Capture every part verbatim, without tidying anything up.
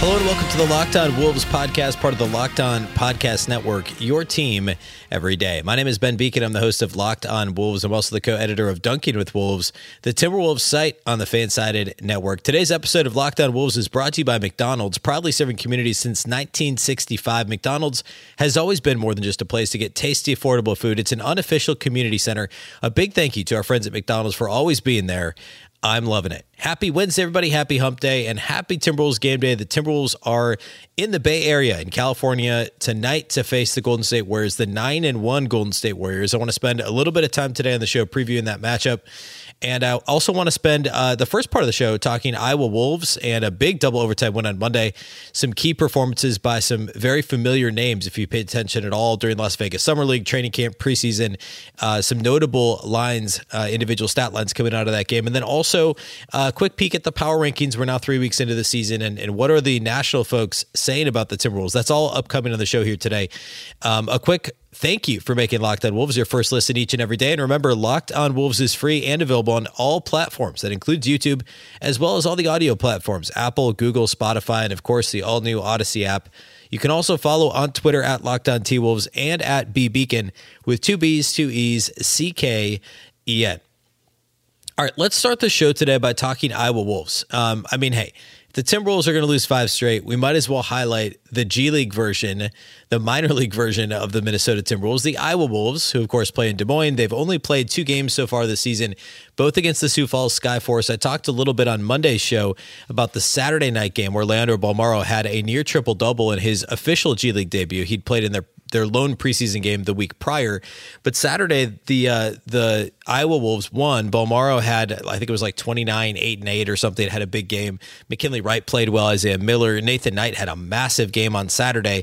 Hello and welcome to the Locked On Wolves podcast, part of the Locked On Podcast Network, your team every day. My name is Ben Beecken. I'm the host of Locked On Wolves. I'm also the co-editor of Dunking with Wolves, the Timberwolves site on the Fansided Network. Today's episode of Locked On Wolves is brought to you by McDonald's, proudly serving communities since nineteen sixty-five. McDonald's has always been more than just a place to get tasty, affordable food. It's an unofficial community center. A big thank you to our friends at McDonald's for always being there. I'm loving it. Happy Wednesday, everybody. Happy hump day and happy Timberwolves game day. The Timberwolves are in the Bay Area in California tonight to face the Golden State Warriors, the nine and one Golden State Warriors. I want to spend a little bit of time today on the show previewing that matchup. And I also want to spend uh, the first part of the show talking Iowa Wolves and a big double overtime win on Monday. Some key performances by some very familiar names, if you paid attention at all during Las Vegas Summer League, training camp, preseason, uh, some notable lines, uh, individual stat lines coming out of that game. And then also, So a uh, quick peek at the power rankings. We're now three weeks into the season. And, and what are the national folks saying about the Timberwolves? That's all upcoming on the show here today. Um, a quick thank you for making Locked On Wolves your first listen each and every day. And remember, Locked On Wolves is free and available on all platforms. That includes YouTube, as well as all the audio platforms, Apple, Google, Spotify, and of course, the all new Odyssey app. You can also follow on Twitter at Locked On T-Wolves and at B Beacon with two B's, two E's, C K E N. All right, let's start the show today by talking Iowa Wolves. Um, I mean, hey, if the Timberwolves are going to lose five straight, we might as well highlight the G League version, the minor league version of the Minnesota Timberwolves, the Iowa Wolves, who, of course, play in Des Moines. They've only played two games so far this season, both against the Sioux Falls Skyforce. I talked a little bit on Monday's show about the Saturday night game where Leandro Bolmaro had a near triple-double in his official G League debut. He'd played in their their lone preseason game the week prior. But Saturday, the uh, the Iowa Wolves won. Bolmaro had, I think it was like twenty-nine, eight and eight or something. It had a big game. McKinley Wright played well. Isaiah Miller, Nathan Knight had a massive game on Saturday.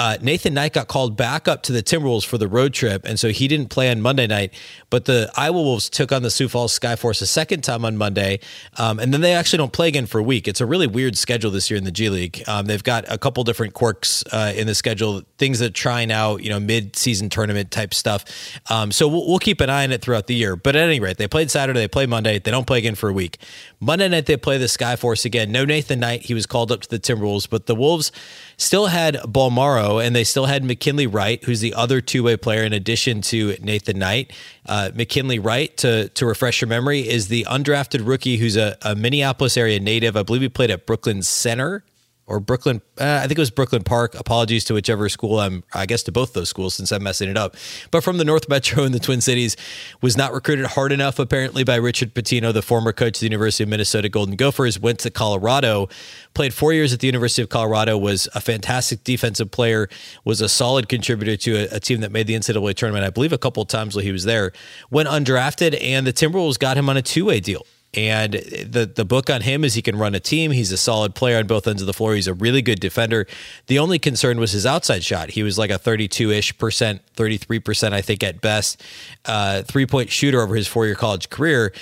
Uh, Nathan Knight got called back up to the Timberwolves for the road trip, and so he didn't play on Monday night, but the Iowa Wolves took on the Sioux Falls Skyforce a second time on Monday, um, and then they actually don't play again for a week. It's a really weird schedule this year in the G League. Um, they've got a couple different quirks uh, in the schedule, things that are trying out, you know, mid-season tournament type stuff. Um, so we'll, we'll keep an eye on it throughout the year, but at any rate, they played Saturday, they played Monday, they don't play again for a week. Monday night, they play the Skyforce again. No Nathan Knight, he was called up to the Timberwolves, but the Wolves still had Bolmaro, and they still had McKinley Wright, who's the other two-way player in addition to Nathan Knight. Uh, McKinley Wright, to to refresh your memory, is the undrafted rookie who's a, a Minneapolis area native. I believe he played at Brooklyn Center or Brooklyn. Uh, I think it was Brooklyn Park. Apologies to whichever school I'm, I guess to both those schools since I'm messing it up. But from the North Metro in the Twin Cities, was not recruited hard enough apparently by Richard Pitino, the former coach of the University of Minnesota Golden Gophers, went to Colorado, played four years at the University of Colorado, was a fantastic defensive player, was a solid contributor to a, a team that made the N C double A tournament, I believe a couple of times while he was there, went undrafted, and the Timberwolves got him on a two-way deal. And the the book on him is he can run a team. He's a solid player on both ends of the floor. He's a really good defender. The only concern was his outside shot. He was like a thirty-two-ish percent, thirty-three percent, I think at best, uh, three-point shooter over his four-year college career.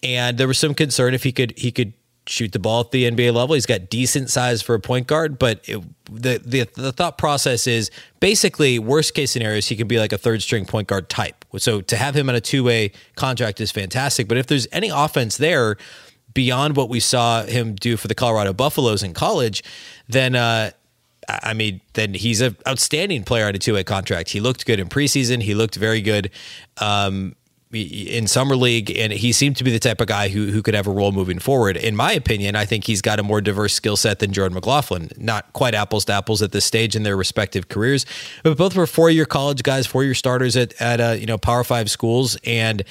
And there was some concern if he could he could shoot the ball at the N B A level. He's got decent size for a point guard, but it, the, the the thought process is basically worst case scenarios, he can be like a third string point guard type. So to have him on a two-way contract is fantastic. But if there's any offense there beyond what we saw him do for the Colorado Buffaloes in college, then uh, I mean, then he's an outstanding player on a two-way contract. He looked good in preseason. He looked very good Um, in summer league, and he seemed to be the type of guy who who could have a role moving forward. In my opinion, I think he's got a more diverse skill set than Jordan McLaughlin. Not quite apples to apples at this stage in their respective careers, but both were four-year college guys, four-year starters at at uh, you know Power Five schools, and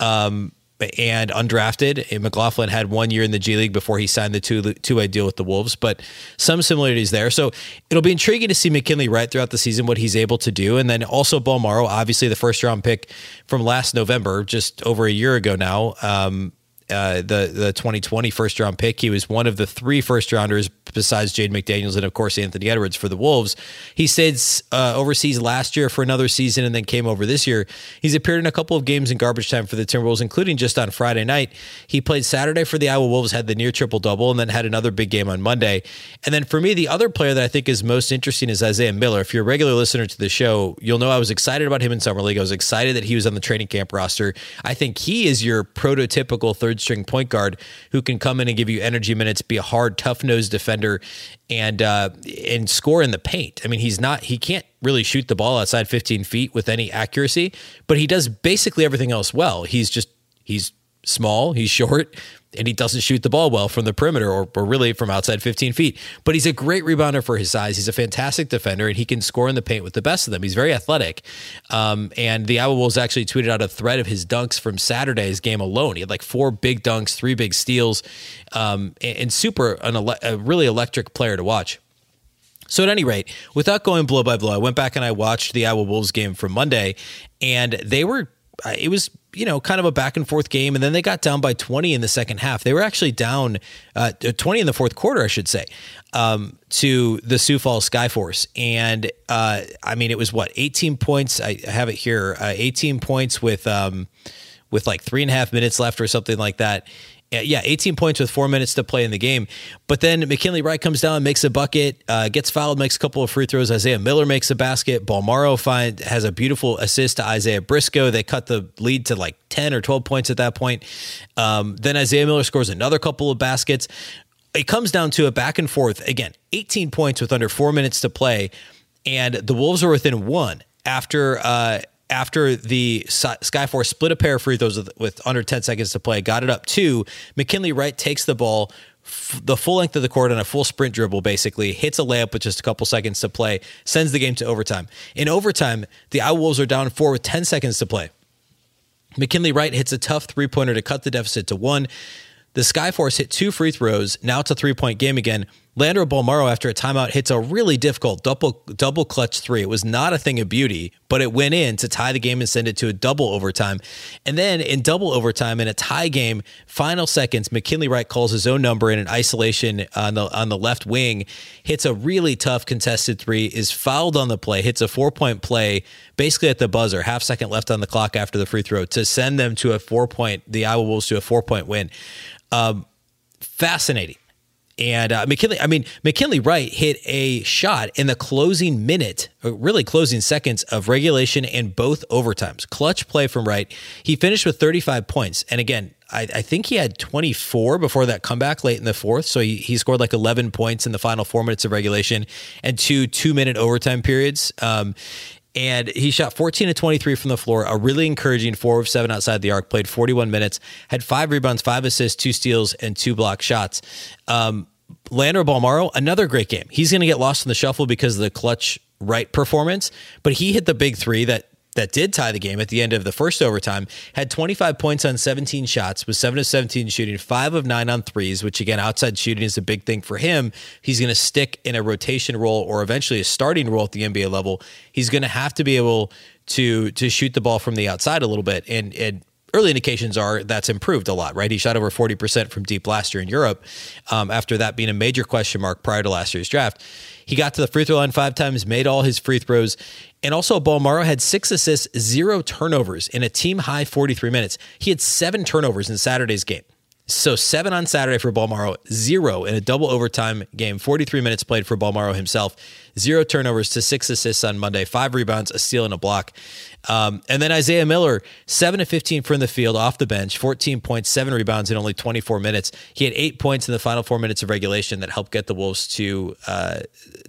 um and undrafted. And McLaughlin had one year in the G League before he signed the two, two-way deal with the Wolves, but some similarities there. So it'll be intriguing to see McKinley Wright throughout the season, what he's able to do. And then also Bolmaro, obviously the first round pick from last November, just over a year ago now, um, uh, the the twenty twenty first round pick. He was one of the three first rounders besides Jade McDaniels and of course Anthony Edwards for the Wolves. He stayed uh, overseas last year for another season and then came over this year. He's appeared in a couple of games in garbage time for the Timberwolves, including just on Friday night. He played Saturday for the Iowa Wolves, had the near triple double, and then had another big game on Monday. And then for me, the other player that I think is most interesting is Isaiah Miller. If you're a regular listener to the show, you'll know I was excited about him in summer league. I was excited that he was on the training camp roster. I think he is your prototypical third string point guard who can come in and give you energy minutes, be a hard, tough-nosed defender, and uh, and score in the paint. I mean, he's not he can't really shoot the ball outside fifteen feet with any accuracy, but he does basically everything else well. He's just he's small, he's short, and he doesn't shoot the ball well from the perimeter or, or really from outside fifteen feet. But he's a great rebounder for his size. He's a fantastic defender, and he can score in the paint with the best of them. He's very athletic. Um, and the Iowa Wolves actually tweeted out a thread of his dunks from Saturday's game alone. He had like four big dunks, three big steals, um, and, and super an ele- a really electric player to watch. So at any rate, without going blow by blow, I went back and I watched the Iowa Wolves game from Monday, and they were it was you know, kind of a back and forth game. And then they got down by twenty in the second half. They were actually down uh, twenty in the fourth quarter, I should say, um, to the Sioux Falls Skyforce. And uh, I mean, it was what, eighteen points. I have it here, uh, eighteen points with, um, with like three and a half minutes left or something like that. Yeah, eighteen points with four minutes to play in the game. But then McKinley Wright comes down, makes a bucket, uh, gets fouled, makes a couple of free throws. Isaiah Miller makes a basket. Bolmaro find, has a beautiful assist to Isaiah Briscoe. They cut the lead to like ten or twelve points at that point. Um, then Isaiah Miller scores another couple of baskets. It comes down to a back and forth. Again, eighteen points with under four minutes to play. And the Wolves are within one after... Uh, After the Skyforce split a pair of free throws with, with under ten seconds to play, got it up two. McKinley Wright takes the ball f- the full length of the court on a full sprint dribble, basically hits a layup with just a couple seconds to play, sends the game to overtime. In overtime, the Iowa Wolves are down four with ten seconds to play. McKinley Wright hits a tough three-pointer to cut the deficit to one. The Skyforce hit two free throws. Now it's a three-point game again. Leandro Bolmaro, after a timeout, hits a really difficult double double clutch three. It was not a thing of beauty, but it went in to tie the game and send it to a double overtime. And then in double overtime, in a tie game, final seconds, McKinley Wright calls his own number in an isolation on the on the left wing, hits a really tough contested three, is fouled on the play, hits a four-point play, basically at the buzzer, half second left on the clock after the free throw, to send them to a four-point, the Iowa Wolves to a four-point win. Um, fascinating. And uh, McKinley, I mean, McKinley Wright hit a shot in the closing minute, really closing seconds of regulation and both overtimes. Clutch play from Wright. He finished with thirty-five points. And again, I, I think he had twenty-four before that comeback late in the fourth. So he, he scored like eleven points in the final four minutes of regulation and two two-minute overtime periods. Um And he shot fourteen of twenty-three from the floor, a really encouraging four of seven outside the arc, played forty-one minutes, had five rebounds, five assists, two steals, and two block shots. Um, Leandro Bolmaro, another great game. He's going to get lost in the shuffle because of the clutch right performance, but he hit the big three that that did tie the game at the end of the first overtime, had twenty-five points on seventeen shots, was seven of seventeen shooting, five of nine on threes, which again, outside shooting is a big thing for him. He's going to stick in a rotation role or eventually a starting role at the N B A level. He's going to have to be able to to shoot the ball from the outside a little bit. And, and early indications are that's improved a lot, right? He shot over forty percent from deep last year in Europe, um, after that being a major question mark prior to last year's draft. He got to the free throw line five times, made all his free throws, and also Bolmaro had six assists, zero turnovers in a team-high forty-three minutes. He had seven turnovers in Saturday's game. So seven on Saturday for Bolmaro, zero in a double overtime game, forty-three minutes played for Bolmaro himself, zero turnovers to six assists on Monday, five rebounds, a steal, and a block. Um, and then Isaiah Miller, seven of fifteen from the field off the bench, fourteen points, seven rebounds in only twenty-four minutes. He had eight points in the final four minutes of regulation that helped get the Wolves to uh,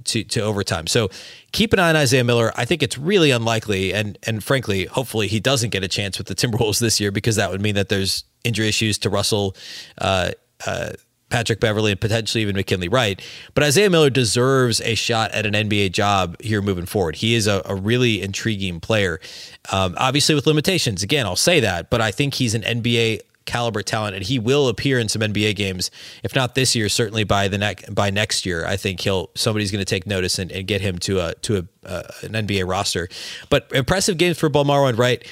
to, to overtime. So keep an eye on Isaiah Miller. I think it's really unlikely, and and frankly, hopefully he doesn't get a chance with the Timberwolves this year, because that would mean that there's injury issues to Russell, uh, uh, Patrick Beverly, and potentially even McKinley Wright. But Isaiah Miller deserves a shot at an N B A job here moving forward. He is a, a really intriguing player, um, obviously with limitations. Again, I'll say that, but I think he's an N B A caliber talent, and he will appear in some N B A games. If not this year, certainly by the ne- by next year, I think he'll somebody's going to take notice and, and get him to a to a uh, an N B A roster. But impressive games for Bolmaro and Wright.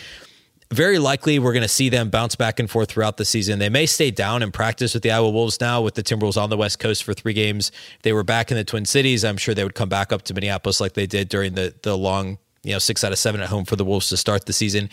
very likely we're going to see them bounce back and forth throughout the season. They may stay down and practice with the Iowa Wolves now, with the Timberwolves on the West Coast for three games. If they were back in the Twin Cities, I'm sure they would come back up to Minneapolis like they did during the the long, you know, six out of seven at home for the Wolves to start the season.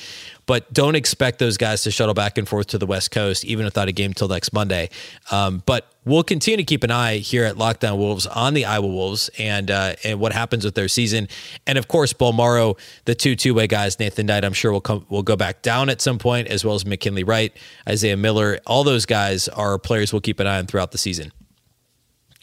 But don't expect those guys to shuttle back and forth to the West Coast, even without a game till next Monday. Um, but we'll continue to keep an eye here at Locked On Wolves on the Iowa Wolves and uh, and what happens with their season. And of course, Bolmaro, the two two-way guys, Nathan Knight, I'm sure will come will go back down at some point, as well as McKinley Wright, Isaiah Miller. All those guys are players we'll keep an eye on throughout the season.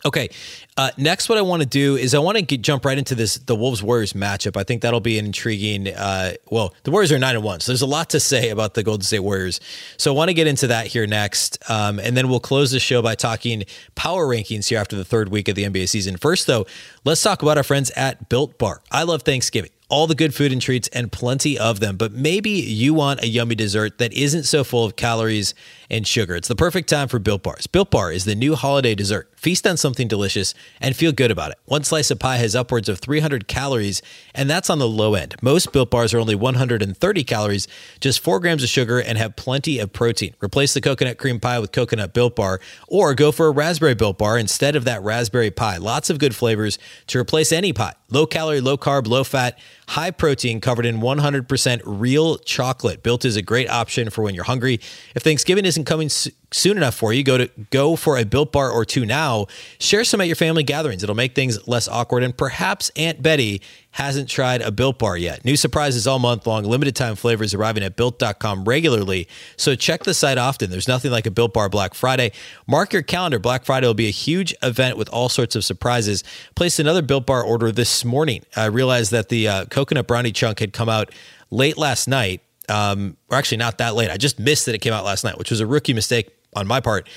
Okay, uh, next what I want to do is I want to get, jump right into this the Wolves-Warriors matchup. I think that'll be an intriguing, uh, well, the Warriors are nine and one, so there's a lot to say about the Golden State Warriors. So I want to get into that here next, um, and then we'll close the show by talking power rankings here after the third week of the N B A season. First, though, let's talk about our friends at Built Bar. I love Thanksgiving. All the good food and treats, and plenty of them. But maybe you want a yummy dessert that isn't so full of calories and sugar. It's the perfect time for Built Bars. Built Bar is the new holiday dessert. Feast on something delicious and feel good about it. One slice of pie has upwards of three hundred calories, and that's on the low end. Most Built Bars are only one hundred thirty calories, just four grams of sugar, and have plenty of protein. Replace the coconut cream pie with coconut Built Bar, or go for a raspberry Built Bar instead of that raspberry pie. Lots of good flavors to replace any pie. Low calorie, low carb, low fat, high protein, covered in one hundred percent real chocolate. Built is a great option for when you're hungry. If Thanksgiving isn't coming s- soon enough for you, go to go for a Built Bar or two now. Share some at your family gatherings. It'll make things less awkward. And perhaps Aunt Betty hasn't tried a Built Bar yet. New surprises all month long. Limited time flavors arriving at Built dot com regularly. So check the site often. There's nothing like a Built Bar Black Friday. Mark your calendar. Black Friday will be a huge event with all sorts of surprises. Placed another Built Bar order this morning. I realized that the uh, coconut brownie chunk had come out late last night. Um, or actually not that late. I just missed that it came out last night, which was a rookie mistake on my part.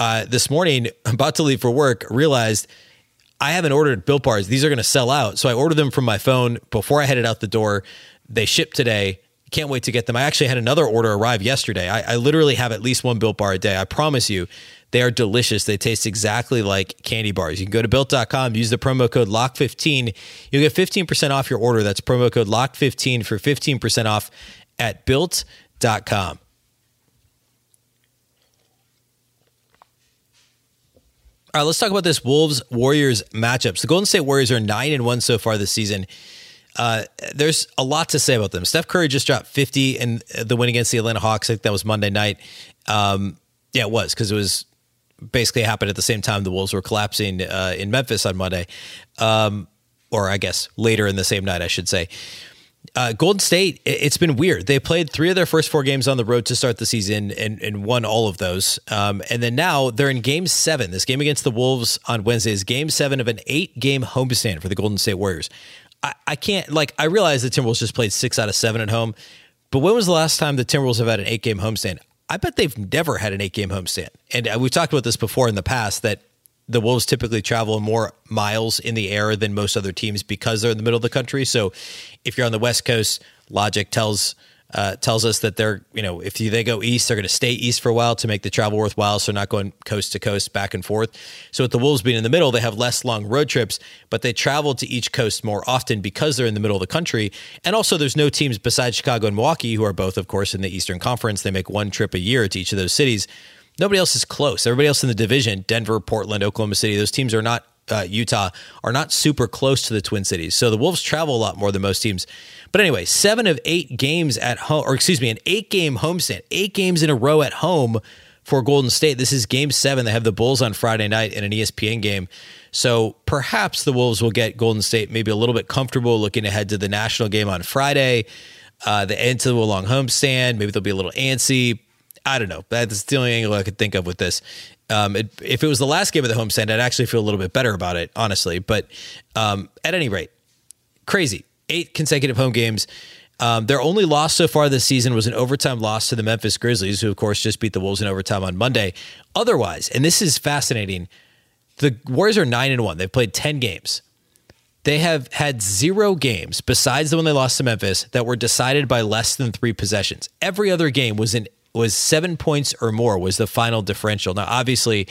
Uh, this morning, about to leave for work, realized I haven't ordered Built Bars. These are going to sell out. So I ordered them from my phone before I headed out the door. They shipped today. Can't wait to get them. I actually had another order arrive yesterday. I, I literally have at least one Built Bar a day. I promise you, they are delicious. They taste exactly like candy bars. You can go to Built dot com, use the promo code L O C K fifteen. You'll get fifteen percent off your order. That's promo code L O C K fifteen for fifteen percent off at Built dot com. All right, let's talk about this Wolves-Warriors matchup. The Golden State Warriors are nine and one so far this season. Uh, there's a lot to say about them. Steph Curry just dropped fifty in the win against the Atlanta Hawks. I think that was Monday night. Um, yeah, it was, because it was basically happened at the same time the Wolves were collapsing uh, in Memphis on Monday. Um, or I guess later in the same night, I should say. Uh, Golden State, it's been weird. They played three of their first four games on the road to start the season and, and won all of those. Um, and then now they're in game seven. This game against the Wolves on Wednesday is game seven of an eight-game homestand for the Golden State Warriors. I, I can't, like, I realize the Timberwolves just played six out of seven at home, but when was the last time the Timberwolves have had an eight-game homestand? I bet they've never had an eight-game homestand. And we've talked about this before in the past, that the Wolves typically travel more miles in the air than most other teams because they're in the middle of the country. So if you're on the West Coast, logic tells uh, tells us that they're, you know, if they go east, they're going to stay east for a while to make the travel worthwhile. So they're not going coast to coast, back and forth. So with the Wolves being in the middle, they have less long road trips, but they travel to each coast more often because they're in the middle of the country. And also there's no teams besides Chicago and Milwaukee, who are both, of course, in the Eastern Conference. They make one trip a year to each of those cities. Nobody else is close. Everybody else in the division, Denver, Portland, Oklahoma City, those teams are not, uh, Utah, are not super close to the Twin Cities. So the Wolves travel a lot more than most teams. But anyway, seven of eight games at home, or excuse me, an eight-game homestand, eight games in a row at home for Golden State. This is game seven. They have the Bulls on Friday night in an E S P N game. So perhaps the Wolves will get Golden State maybe a little bit comfortable looking ahead to the national game on Friday, uh, the end to the long homestand. Maybe they'll be a little antsy. I don't know. That's the only angle I could think of with this. Um, it, if it was the last game of the homestand, I'd actually feel a little bit better about it, honestly. But um, at any rate, crazy. Eight consecutive home games. Um, their only loss so far this season was an overtime loss to the Memphis Grizzlies, who, of course, just beat the Wolves in overtime on Monday. Otherwise, and this is fascinating, the Warriors are nine and one. They've played ten games. They have had zero games, besides the one they lost to Memphis, that were decided by less than three possessions. Every other game was an was seven points or more was the final differential. Now, obviously,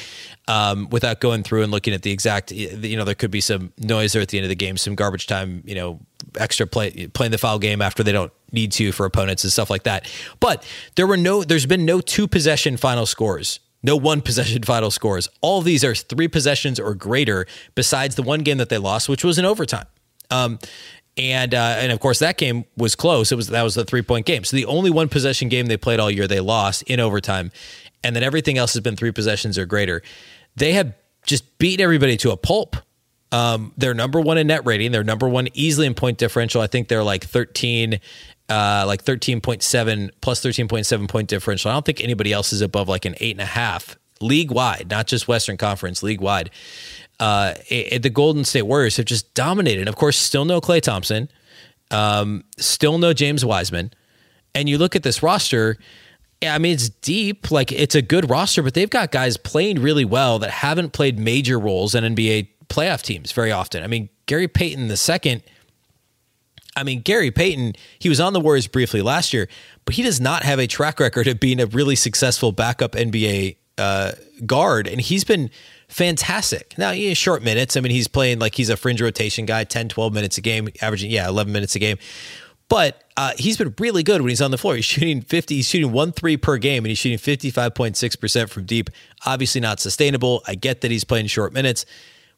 um, without going through and looking at the exact, you know, there could be some noise there at the end of the game, some garbage time, you know, extra play, playing the foul game after they don't need to for opponents and stuff like that. But there were no, there's been no two possession final scores. No one possession final scores. All these are three possessions or greater besides the one game that they lost, which was in overtime. Um, and, uh, and of course that game was close. It was, that was the three point game. So the only one possession game they played all year, they lost in overtime. And then everything else has been three possessions or greater. They have just beaten everybody to a pulp. Um, they're number one in net rating. They're number one easily in point differential. I think they're like thirteen Uh, like thirteen point seven plus thirteen point seven point differential. I don't think anybody else is above like an eight and a half league wide, not just Western Conference, league wide. Uh, it, it, the Golden State Warriors have just dominated. And of course, still no Klay Thompson, um, still no James Wiseman. And you look at this roster, I mean, it's deep, like it's a good roster, but they've got guys playing really well that haven't played major roles in N B A playoff teams very often. I mean, Gary Payton the second. I mean, Gary Payton, he was on the Warriors briefly last year, but he does not have a track record of being a really successful backup N B A uh, guard. And he's been fantastic. Now, he has short minutes. I mean, he's playing like he's a fringe rotation guy, ten, twelve minutes a game, averaging, yeah, eleven minutes a game. But uh, he's been really good when he's on the floor. He's shooting fifty, he's shooting one three per game, and he's shooting fifty-five point six percent from deep. Obviously not sustainable. I get that he's playing short minutes.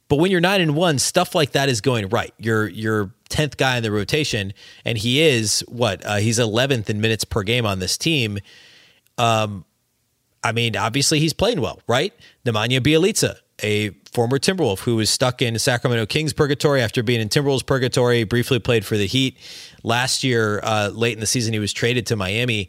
But when you're nine and one, stuff like that is going right. You're you're tenth guy in the rotation, and he is what uh, he's eleventh in minutes per game on this team. Um, I mean, obviously he's playing well, right? Nemanja Bjelica, a former Timberwolf who was stuck in Sacramento Kings purgatory after being in Timberwolves purgatory, briefly played for the Heat last year. Uh, late in the season, he was traded to Miami,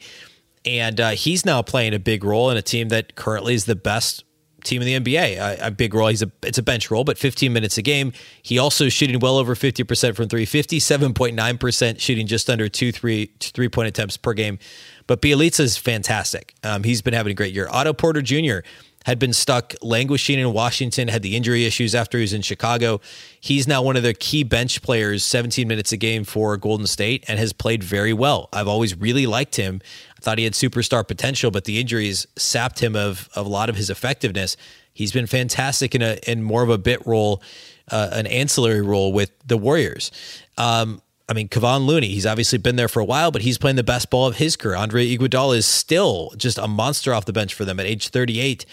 and uh, he's now playing a big role in a team that currently is the best team in the N B A, a, a big role. He's a, it's a bench role, but fifteen minutes a game. He also is shooting well over fifty percent from three, fifty-seven point nine percent shooting just under two, three, three point attempts per game. But Bjelica is fantastic. Um, he's been having a great year. Otto Porter Junior had been stuck languishing in Washington, had the injury issues after he was in Chicago. He's now one of their key bench players, seventeen minutes a game for Golden State, and has played very well. I've always really liked him. I thought he had superstar potential, but the injuries sapped him of, of a lot of his effectiveness. He's been fantastic in a in more of a bit role, uh, an ancillary role with the Warriors. Um, I mean, Kevon Looney, he's obviously been there for a while, but he's playing the best ball of his career. Andre Iguodala is still just a monster off the bench for them at age thirty-eight.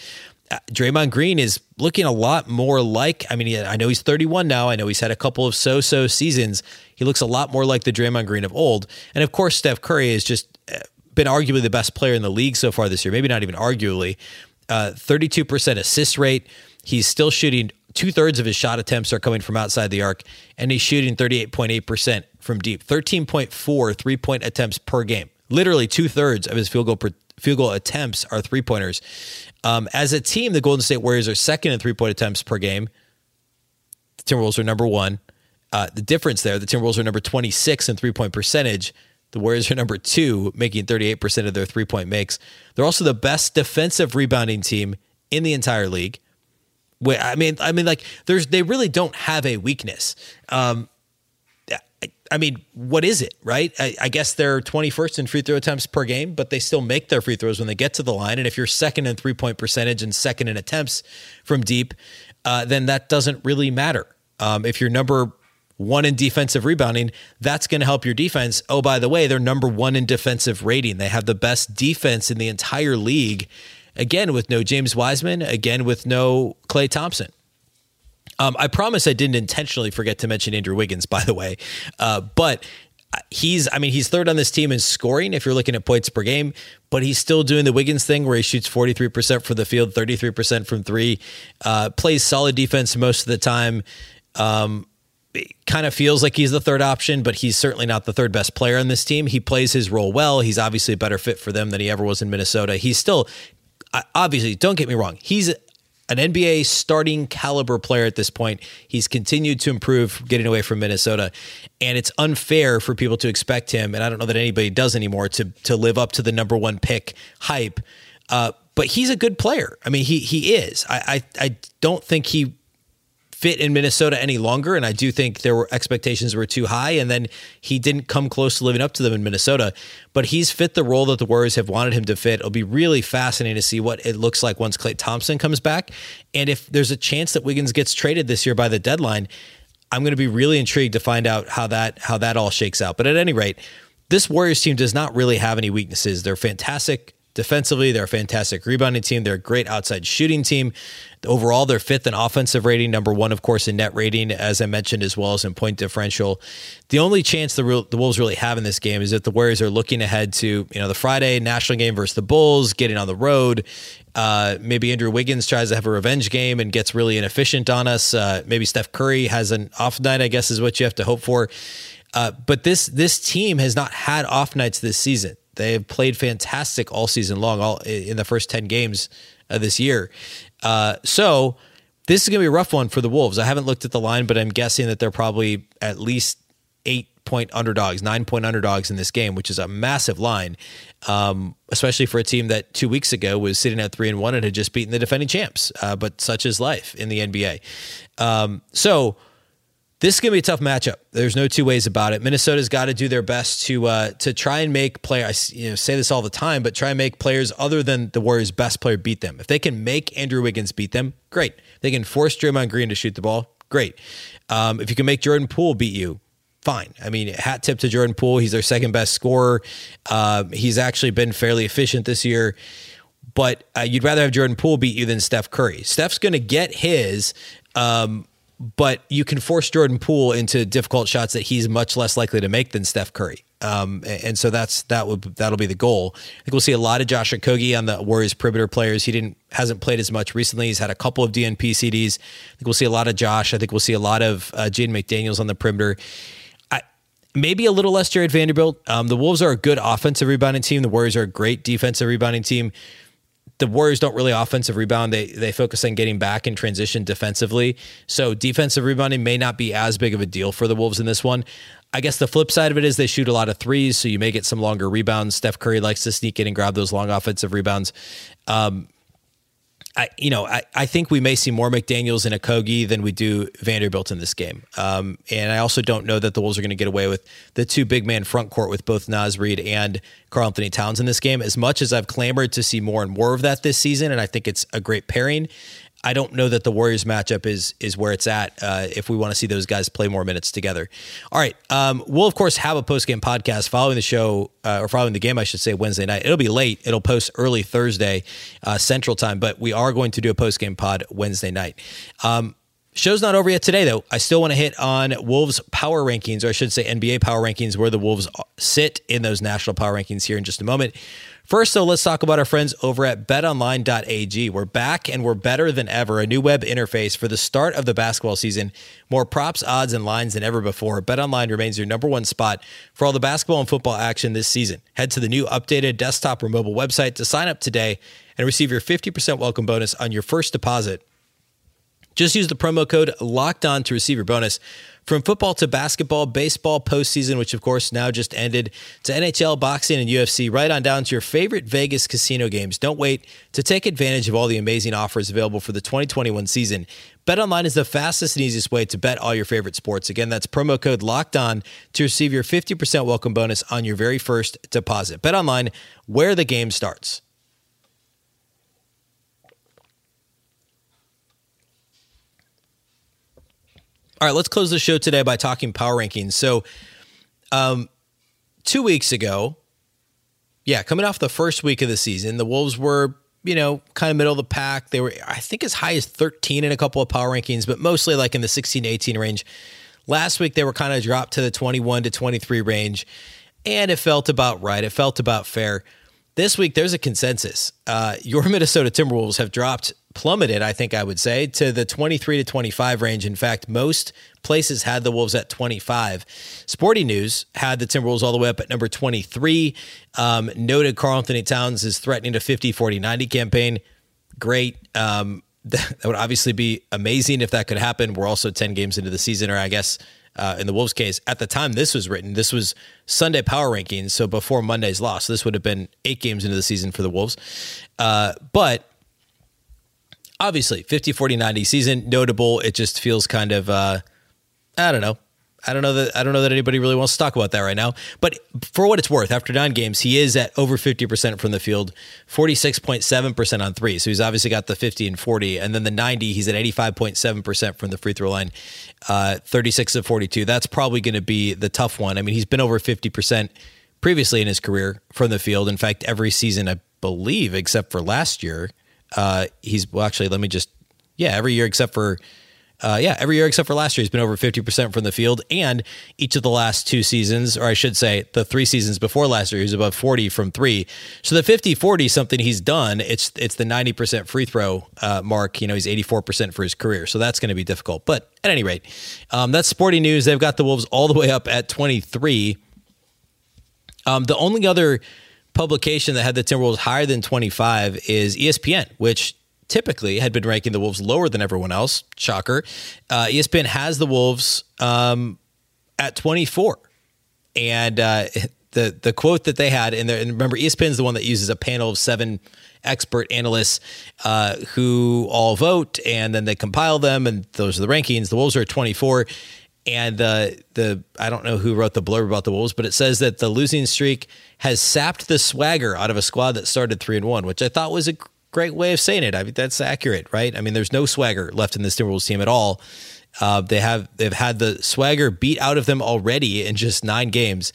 Draymond Green is looking a lot more like, I mean, I know he's thirty-one now. I know he's had a couple of so-so seasons. He looks a lot more like the Draymond Green of old. And of course, Steph Curry has just been arguably the best player in the league so far this year. Maybe not even arguably. Uh, thirty-two percent assist rate. He's still shooting. Two-thirds of his shot attempts are coming from outside the arc, and he's shooting thirty-eight point eight percent from deep, thirteen point four three-point attempts per game. Literally two-thirds of his field goal per, field goal attempts are three-pointers. Um, as a team, the Golden State Warriors are second in three-point attempts per game. The Timberwolves are number one. Uh, the difference there, the Timberwolves are number twenty-six in three-point percentage. The Warriors are number two, making thirty-eight percent of their three-point makes. They're also the best defensive rebounding team in the entire league. I mean, I mean, like there's, they really don't have a weakness. Um, I, I mean, what is it, right? I, I guess they're twenty-first in free throw attempts per game, but they still make their free throws when they get to the line. And if you're second in three point percentage and second in attempts from deep, uh, then that doesn't really matter. Um, if you're number one in defensive rebounding, that's going to help your defense. Oh, by the way, they're number one in defensive rating. They have the best defense in the entire league. Again, with no James Wiseman, again, with no Klay Thompson. Um, I promise I didn't intentionally forget to mention Andrew Wiggins, by the way. Uh, but he's, I mean, he's third on this team in scoring if you're looking at points per game, but he's still doing the Wiggins thing where he shoots forty-three percent from the field, thirty-three percent from three, uh, plays solid defense most of the time. Um, It kind of feels like he's the third option, but he's certainly not the third best player on this team. He plays his role well. He's obviously a better fit for them than he ever was in Minnesota. He's still... Obviously, don't get me wrong. He's an N B A starting caliber player at this point. He's continued to improve getting away from Minnesota, and it's unfair for people to expect him, and I don't know that anybody does anymore, to to live up to the number one pick hype. Uh, but he's a good player. I mean, he he is. I I, I don't think he fit in Minnesota any longer. And I do think there were expectations were too high, and then he didn't come close to living up to them in Minnesota, but he's fit the role that the Warriors have wanted him to fit. It'll be really fascinating to see what it looks like once Klay Thompson comes back. And if there's a chance that Wiggins gets traded this year by the deadline, I'm going to be really intrigued to find out how that, how that all shakes out. But at any rate, this Warriors team does not really have any weaknesses. They're fantastic defensively. They're a fantastic rebounding team. They're a great outside shooting team. Overall, they're fifth in offensive rating, number one, of course, in net rating, as I mentioned, as well as in point differential. The only chance the, real, the Wolves really have in this game is if the Warriors are looking ahead to, you know, the Friday national game versus the Bulls, getting on the road. Uh, maybe Andrew Wiggins tries to have a revenge game and gets really inefficient on us. Uh, maybe Steph Curry has an off night, I guess, is what you have to hope for. Uh, but this this team has not had off nights this season. They have played fantastic all season long, all in the first ten games of this year. Uh, so this is going to be a rough one for the Wolves. I haven't looked at the line, but I'm guessing that they're probably at least eight-point underdogs, nine-point underdogs in this game, which is a massive line, um, especially for a team that two weeks ago was sitting at three and one and had just beaten the defending champs. Uh, but such is life in the N B A. Um, so. This is going to be a tough matchup. There's no two ways about it. Minnesota's got to do their best to uh, to try and make players, you know, say this all the time, but try and make players other than the Warriors' best player beat them. If they can make Andrew Wiggins beat them, great. If they can force Draymond Green to shoot the ball, great. Um, if you can make Jordan Poole beat you, fine. I mean, hat tip to Jordan Poole. He's their second best scorer. Uh, he's actually been fairly efficient this year. But uh, you'd rather have Jordan Poole beat you than Steph Curry. Steph's going to get his... Um, But you can force Jordan Poole into difficult shots that he's much less likely to make than Steph Curry. Um, and so that's that would that'll be the goal. I think we'll see a lot of Josh Okogie on the Warriors perimeter players. He didn't hasn't played as much recently. He's had a couple of D N P C Ds. I think we'll see a lot of Josh. I think we'll see a lot of uh, Jaden McDaniels on the perimeter. I, maybe a little less Jared Vanderbilt. Um, the Wolves are a good offensive rebounding team. The Warriors are a great defensive rebounding team. The Warriors don't really offensive rebound. They they focus on getting back and transition defensively. So defensive rebounding may not be as big of a deal for the Wolves in this one. I guess the flip side of it is they shoot a lot of threes, so you may get some longer rebounds. Steph Curry likes to sneak in and grab those long offensive rebounds. Um, I you know I, I think we may see more McDaniels and Okogie than we do Vanderbilt in this game. Um, and I also don't know that the Wolves are going to get away with the two big man front court with both Naz Reid and Karl-Anthony Towns in this game. As much as I've clamored to see more and more of that this season, and I think it's a great pairing, I don't know that the Warriors matchup is is where it's at uh, if we want to see those guys play more minutes together. All right. Um, we'll, of course, have a post-game podcast following the show, uh, or following the game, I should say, Wednesday night. It'll be late. It'll post early Thursday uh, Central Time, but we are going to do a post-game pod Wednesday night. Um, show's not over yet today, though. I still want to hit on Wolves power rankings, or I should say N B A power rankings, where the Wolves sit in those national power rankings here in just a moment. First, though, let's talk about our friends over at bet online dot a g. We're back and we're better than ever. A new web interface for the start of the basketball season. More props, odds, and lines than ever before. BetOnline remains your number one spot for all the basketball and football action this season. Head to the new updated desktop or mobile website to sign up today and receive your fifty percent welcome bonus on your first deposit. Just use the promo code LOCKEDON to receive your bonus. From football to basketball, baseball, postseason, which of course now just ended, to N H L, boxing, and U F C, right on down to your favorite Vegas casino games. Don't wait to take advantage of all the amazing offers available for the twenty twenty-one season. BetOnline is the fastest and easiest way to bet all your favorite sports. Again, that's promo code LOCKEDON to receive your fifty percent welcome bonus on your very first deposit. BetOnline, where the game starts. All right, let's close the show today by talking power rankings. So um, two weeks ago, yeah, coming off the first week of the season, the Wolves were, you know, kind of middle of the pack. They were, I think, as high as thirteen in a couple of power rankings, but mostly like in the sixteen to eighteen range. Last week, they were kind of dropped to the twenty-one to twenty-three range, and it felt about right. It felt about fair. This week, there's a consensus. Uh, your Minnesota Timberwolves have dropped plummeted, I think I would say, to the twenty-three to twenty-five range. In fact, most places had the Wolves at twenty-five. Sporting News had the Timberwolves all the way up at number twenty-three. Um, noted Karl-Anthony Towns is threatening a fifty forty ninety campaign. Great. Um, that would obviously be amazing if that could happen. We're also ten games into the season, or I guess uh, in the Wolves case, at the time this was written, this was Sunday power rankings, so before Monday's loss. So this would have been eight games into the season for the Wolves. Uh, but obviously fifty forty ninety season notable. It just feels kind of uh, I don't know. I don't know that I don't know that anybody really wants to talk about that right now. But for what it's worth, after nine games, he is at over fifty percent from the field, forty-six point seven percent on three. So he's obviously got the fifty and forty, and then the ninety, he's at eighty-five point seven percent from the free throw line, uh, thirty-six of forty-two. That's probably going to be the tough one. I mean, he's been over fifty percent previously in his career from the field. In fact, every season, I believe, except for last year, uh, he's well, actually, let me just, yeah, every year except for Uh, yeah, every year except for last year, he's been over fifty percent from the field, and each of the last two seasons, or I should say the three seasons before last year, he was above forty from three. So the fifty forty something he's done, it's it's the ninety percent free throw uh, mark. You know, he's eighty-four percent for his career, so that's going to be difficult. But at any rate, um, that's Sporting News. They've got the Wolves all the way up at twenty-three. Um, the only other publication that had the Timberwolves higher than twenty-five is E S P N, which typically had been ranking the Wolves lower than everyone else. Shocker. Uh, E S P N has the Wolves um, at twenty-four. And uh, the the quote that they had in there, and remember, E S P N is the one that uses a panel of seven expert analysts uh, who all vote, and then they compile them, and those are the rankings. The Wolves are at twenty-four. And the the I don't know who wrote the blurb about the Wolves, but it says that the losing streak has sapped the swagger out of a squad that started three and one, which I thought was a great way of saying it. I mean, that's accurate, right? I mean, there's no swagger left in this Timberwolves team at all. Uh, they have, they've had the swagger beat out of them already in just nine games.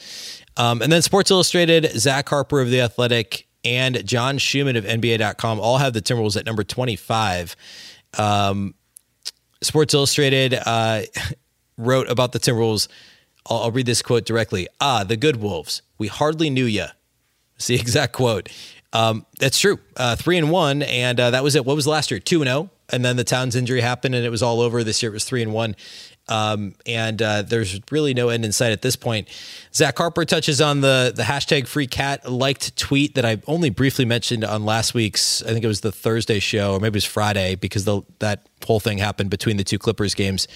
Um, and then Sports Illustrated, Zach Harper of The Athletic, and John Schumann of N B A dot com all have the Timberwolves at number twenty-five. Um, Sports Illustrated uh, wrote about the Timberwolves. I'll, I'll read this quote directly. Ah, the good Wolves. We hardly knew ya. It's the exact quote. Um, that's true. Uh, three and one. And, uh, that was it. What was last year? Two and oh, and then the Towns injury happened and it was all over. This year it was three and one. Um, and, uh, there's really no end in sight at this point. Zach Harper touches on the, the hashtag free cat liked tweet that I only briefly mentioned on last week's, I think it was the Thursday show, or maybe it was Friday, because the, that whole thing happened between the two Clippers games.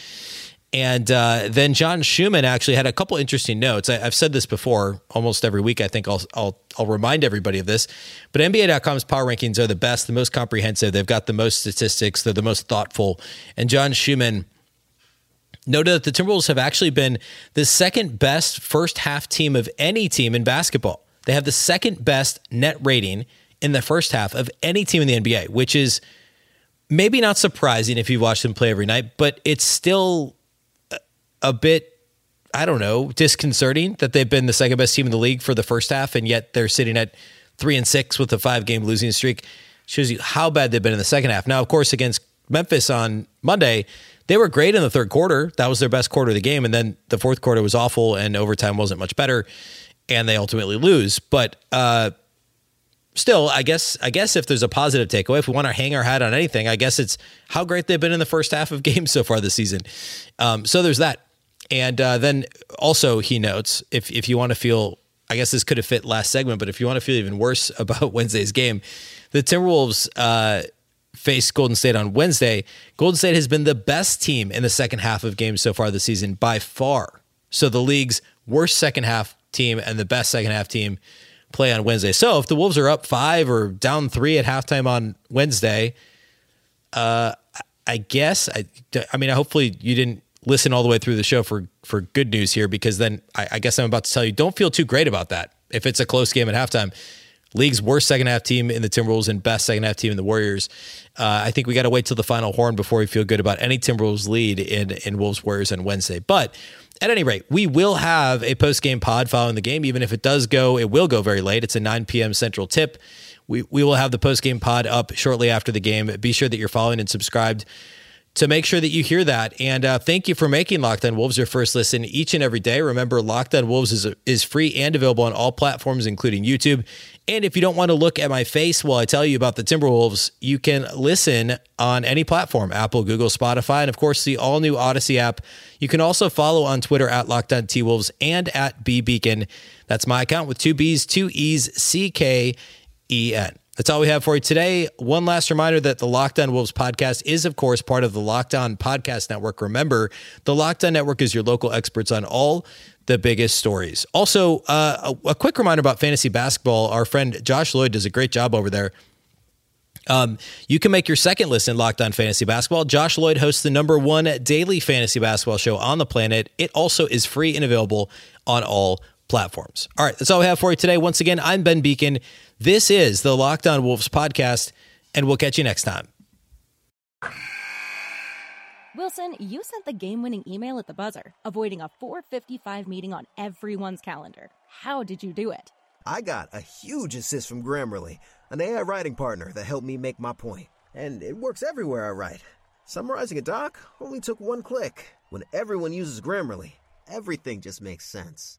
And uh, then John Schumann actually had a couple interesting notes. I, I've said this before almost every week. I think I'll, I'll I'll remind everybody of this. But N B A dot com's power rankings are the best, the most comprehensive. They've got the most statistics. They're the most thoughtful. And John Schumann noted that the Timberwolves have actually been the second best first half team of any team in basketball. They have the second best net rating in the first half of any team in the N B A, which is maybe not surprising if you watch them play every night, but it's still a bit, I don't know, disconcerting that they've been the second best team in the league for the first half, and yet they're sitting at three and six with a five game losing streak. Shows you how bad they've been in the second half. Now, of course, against Memphis on Monday, they were great in the third quarter. That was their best quarter of the game. And then the fourth quarter was awful and overtime wasn't much better, and they ultimately lose. But, uh, Still, I guess I guess if there's a positive takeaway, if we want to hang our hat on anything, I guess it's how great they've been in the first half of games so far this season. Um, so there's that. And uh, then also he notes, if if you want to feel, I guess this could have fit last segment, but if you want to feel even worse about Wednesday's game, the Timberwolves uh, face Golden State on Wednesday. Golden State has been the best team in the second half of games so far this season by far. So the league's worst second half team and the best second half team play on Wednesday. So if the Wolves are up five or down three at halftime on Wednesday, uh, I guess, I, I mean, hopefully you didn't listen all the way through the show for, for good news here, because then I, I guess I'm about to tell you, don't feel too great about that. If it's a close game at halftime, league's worst second half team in the Timberwolves and best second half team in the Warriors. Uh, I think we got to wait till the final horn before we feel good about any Timberwolves lead in, in Wolves Warriors on Wednesday. But at any rate, we will have a post-game pod following the game. Even if it does go, it will go very late. It's a nine p.m. Central tip. We we will have the post-game pod up shortly after the game. Be sure that you're following and subscribed to make sure that you hear that. And uh, thank you for making Locked On Wolves your first listen each and every day. Remember, Locked On Wolves is, is free and available on all platforms, including YouTube. And if you don't want to look at my face while I tell you about the Timberwolves, you can listen on any platform, Apple, Google, Spotify, and of course the all-new Odyssey app. You can also follow on Twitter at Locked On T-Wolves and at B Beecken. That's my account with two B's, two E's, C K E N. That's all we have for you today. One last reminder that the Locked On Wolves podcast is, of course, part of the Locked On Podcast Network. Remember, the Locked On Network is your local experts on all the biggest stories. Also, uh, a, a quick reminder about fantasy basketball. Our friend Josh Lloyd does a great job over there. Um, you can make your second listen Locked On Fantasy Basketball. Josh Lloyd hosts the number one daily fantasy basketball show on the planet. It also is free and available on all platforms. All right, that's all we have for you today. Once again, I'm Ben Beecken. This is the Locked On Wolves podcast, and we'll catch you next time. Wilson, you sent the game-winning email at the buzzer, avoiding a four fifty-five meeting on everyone's calendar. How did you do it? I got a huge assist from Grammarly, an A I writing partner that helped me make my point. And it works everywhere I write. Summarizing a doc only took one click. When everyone uses Grammarly, everything just makes sense.